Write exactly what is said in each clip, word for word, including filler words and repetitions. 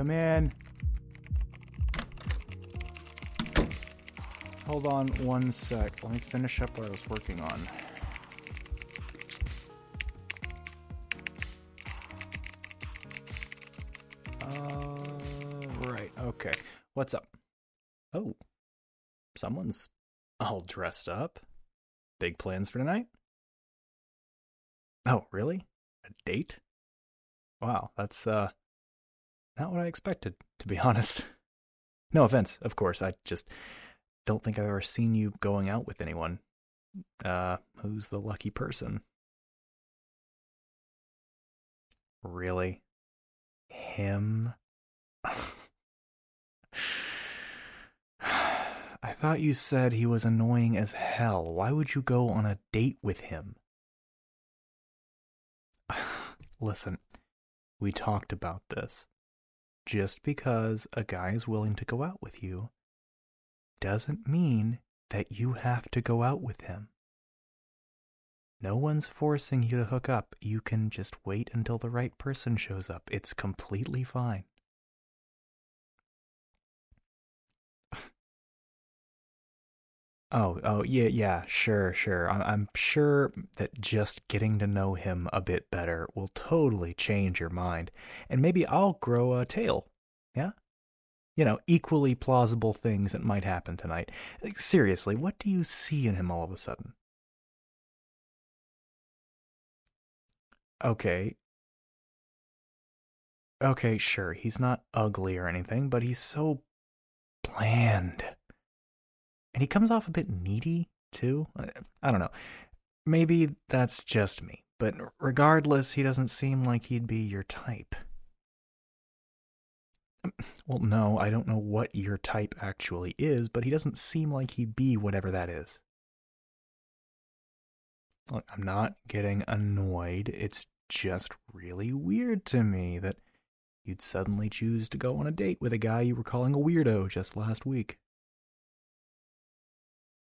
Come in. Hold on one sec. Let me finish up what I was working on. All right. Okay. What's up? Oh, someone's all dressed up. Big plans for tonight? Oh, really? A date? Wow, that's uh, not what I expected, to be honest. No offense, of course. I just don't think I've ever seen you going out with anyone. Uh, who's the lucky person? Really? Him? I thought you said he was annoying as hell. Why would you go on a date with him? Listen, we talked about this. Just because a guy is willing to go out with you doesn't mean that you have to go out with him. No one's forcing you to hook up. You can just wait until the right person shows up. It's completely fine. Oh, oh, yeah, yeah, sure, sure. I'm, I'm sure that just getting to know him a bit better will totally change your mind. And maybe I'll grow a tail, yeah? You know, equally plausible things that might happen tonight. Like, seriously, what do you see in him all of a sudden? Okay. Okay, sure, he's not ugly or anything, but he's so bland. And he comes off a bit needy, too. I don't know. Maybe that's just me. But regardless, he doesn't seem like he'd be your type. Well, no, I don't know what your type actually is, but he doesn't seem like he'd be whatever that is. Look, I'm not getting annoyed. It's just really weird to me that you'd suddenly choose to go on a date with a guy you were calling a weirdo just last week.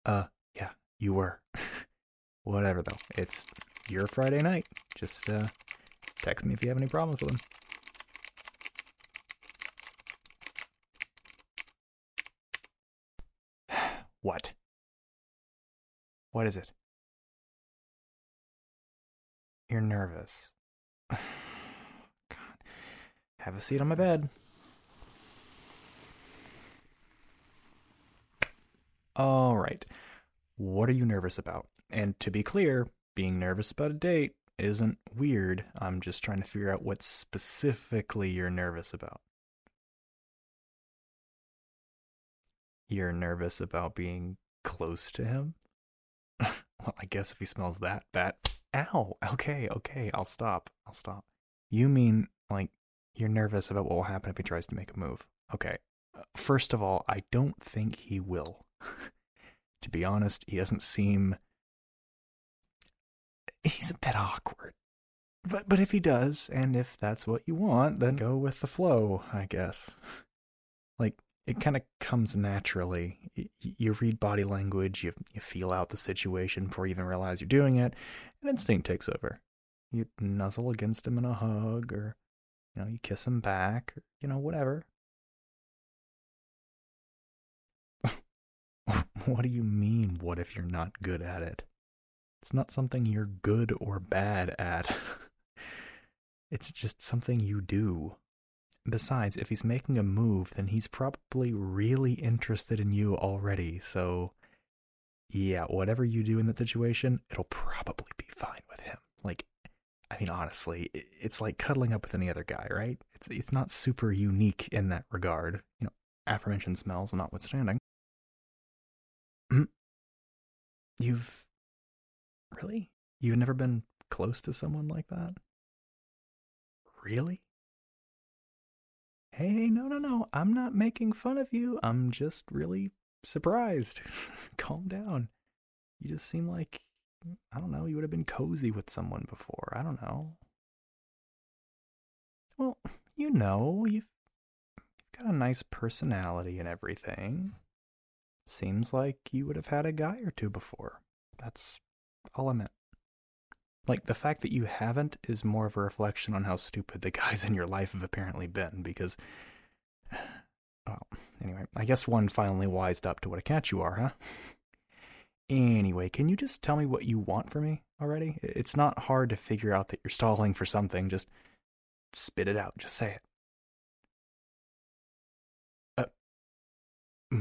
Uh, yeah, you were. Whatever, though. It's your Friday night. Just, uh, text me if you have any problems with him. What? What is it? You're nervous. God. Have a seat on my bed. All right, what are you nervous about? And to be clear, being nervous about a date isn't weird. I'm just trying to figure out what specifically you're nervous about. You're nervous about being close to him? Well, I guess if he smells that bad. Ow, okay, okay, I'll stop, I'll stop. You mean, like, you're nervous about what will happen if he tries to make a move. Okay, first of all, I don't think he will. To be honest, he doesn't seem... He's a bit awkward. But but if he does, and if that's what you want, then go with the flow, I guess. Like, it kind of comes naturally. You read body language, you, you feel out the situation before you even realize you're doing it, and instinct takes over. You nuzzle against him in a hug, or, you know, you kiss him back, or, you know, whatever. What do you mean, what if you're not good at it? It's not something you're good or bad at. It's just something you do. Besides, if he's making a move, then he's probably really interested in you already. So, yeah, whatever you do in that situation, it'll probably be fine with him. Like, I mean, honestly, it's like cuddling up with any other guy, right? It's, it's not super unique in that regard. You know, aforementioned smells notwithstanding. You've... Really? You've never been close to someone like that? Really? Hey, no, no, no. I'm not making fun of you. I'm just really surprised. Calm down. You just seem like, I don't know, you would have been cozy with someone before. I don't know. Well, you know, you've got a nice personality and everything. Seems like you would have had a guy or two before. That's all I meant. Like, the fact that you haven't is more of a reflection on how stupid the guys in your life have apparently been, because Well, anyway, I guess one finally wised up to what a cat you are, huh? Anyway, can you just tell me what you want from me already? It's not hard to figure out that you're stalling for something. Just spit it out. Just say it. Uh,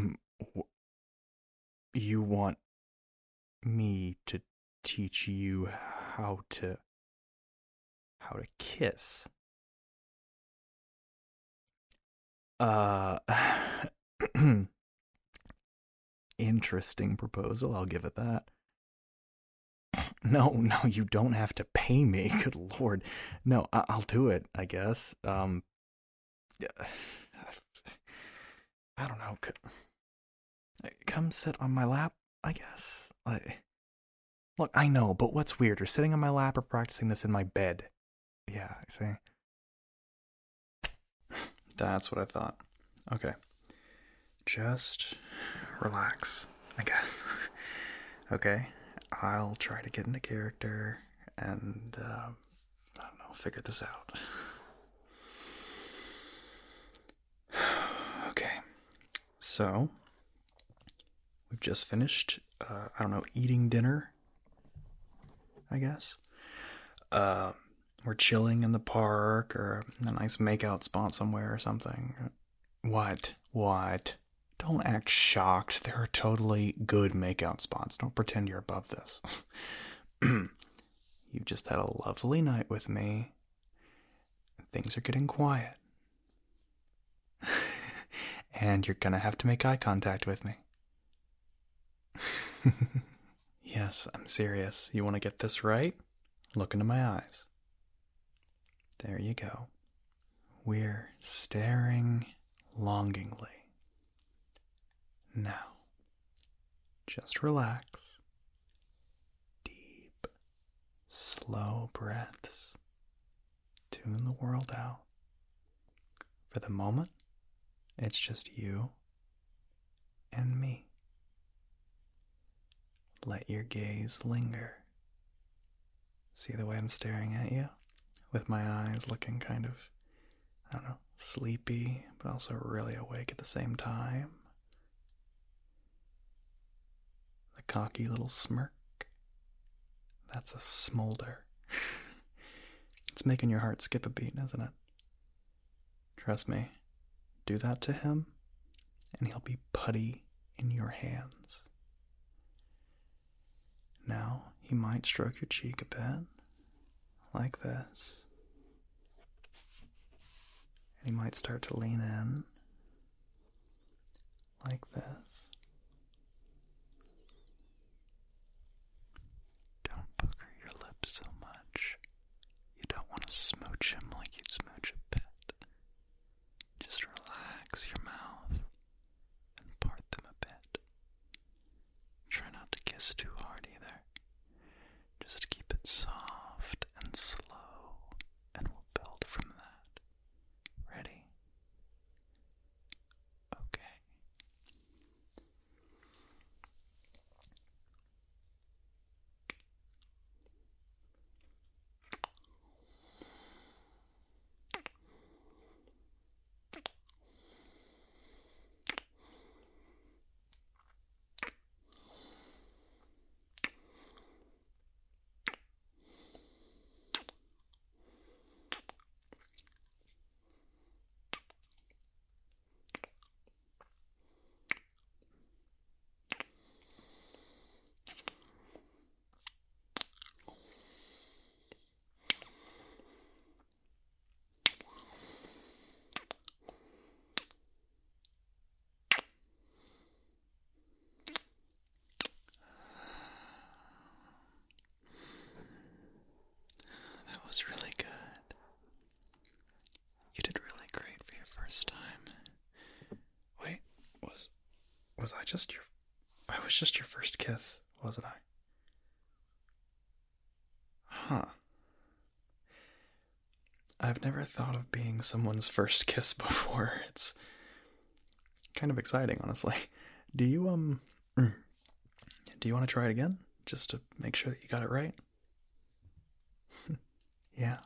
you want me to teach you how to, how to kiss? Uh... Interesting proposal, I'll give it that. No, no, you don't have to pay me, good lord. No, I- I'll do it, I guess. Um, I don't know. Come sit on my lap, I guess. I, look, I know, but what's weirder, sitting on my lap or practicing this in my bed? Yeah, I see. That's what I thought. Okay. Just relax, I guess. Okay, I'll try to get into character and, uh, I don't know, figure this out. Okay, so we've just finished, uh, I don't know, eating dinner, I guess. Uh, we're chilling in the park or a nice makeout spot somewhere or something. What? What? Don't act shocked. There are totally good makeout spots. Don't pretend you're above this. You just had a lovely night with me. Things are getting quiet. And you're gonna have to make eye contact with me. Yes, I'm serious. You want to get this right? Look into my eyes. There you go. We're staring longingly. Now, just relax. Deep, slow breaths. Tune the world out. For the moment, it's just you and me. Let your gaze linger. See the way I'm staring at you? With my eyes looking kind of, I don't know, sleepy, but also really awake at the same time. Cocky little smirk. That's a smolder. It's making your heart skip a beat, isn't it? Trust me, do that to him, and he'll be putty in your hands. Now, he might stroke your cheek a bit, like this. And he might start to lean in, like this. So much. You don't want to smooch him like you'd smooch a pet. Just relax your mouth and part them a bit. Try not to kiss too hard either. Just keep it soft and slow, and we'll build from that. Ready? Okay. Was really good. You did really great for your first time. Wait, was was I just your I was just your first kiss, wasn't I? Huh. I've never thought of being someone's first kiss before. It's kind of exciting, honestly. Do you um do you want to try it again just to make sure that you got it right? Yeah.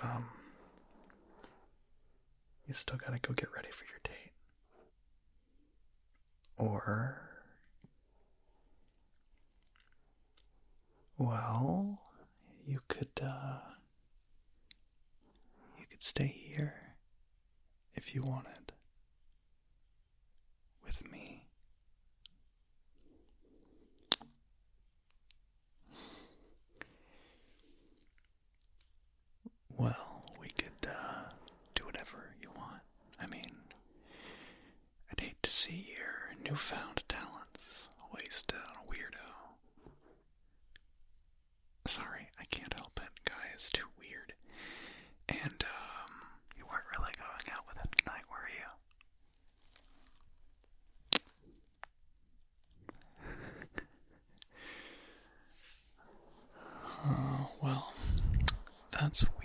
you've, um, you still gotta go get ready for your date. Or, well, you could, uh, you could stay here if you wanted, with me. Well, we could uh, do whatever you want. I mean, I'd hate to see your newfound talents wasted on a weirdo. Sorry, I can't help it. Guy is too weird. And, um, you weren't really going out with him tonight, were you? uh, well, that's weird.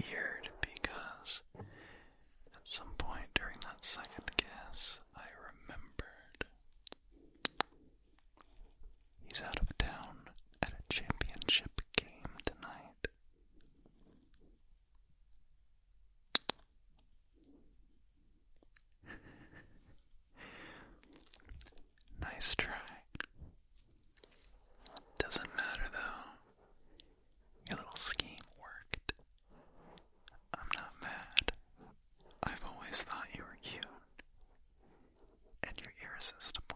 Nice try. Doesn't matter though. Your little scheme worked. I'm not mad. I've always thought you were cute. And you're irresistible.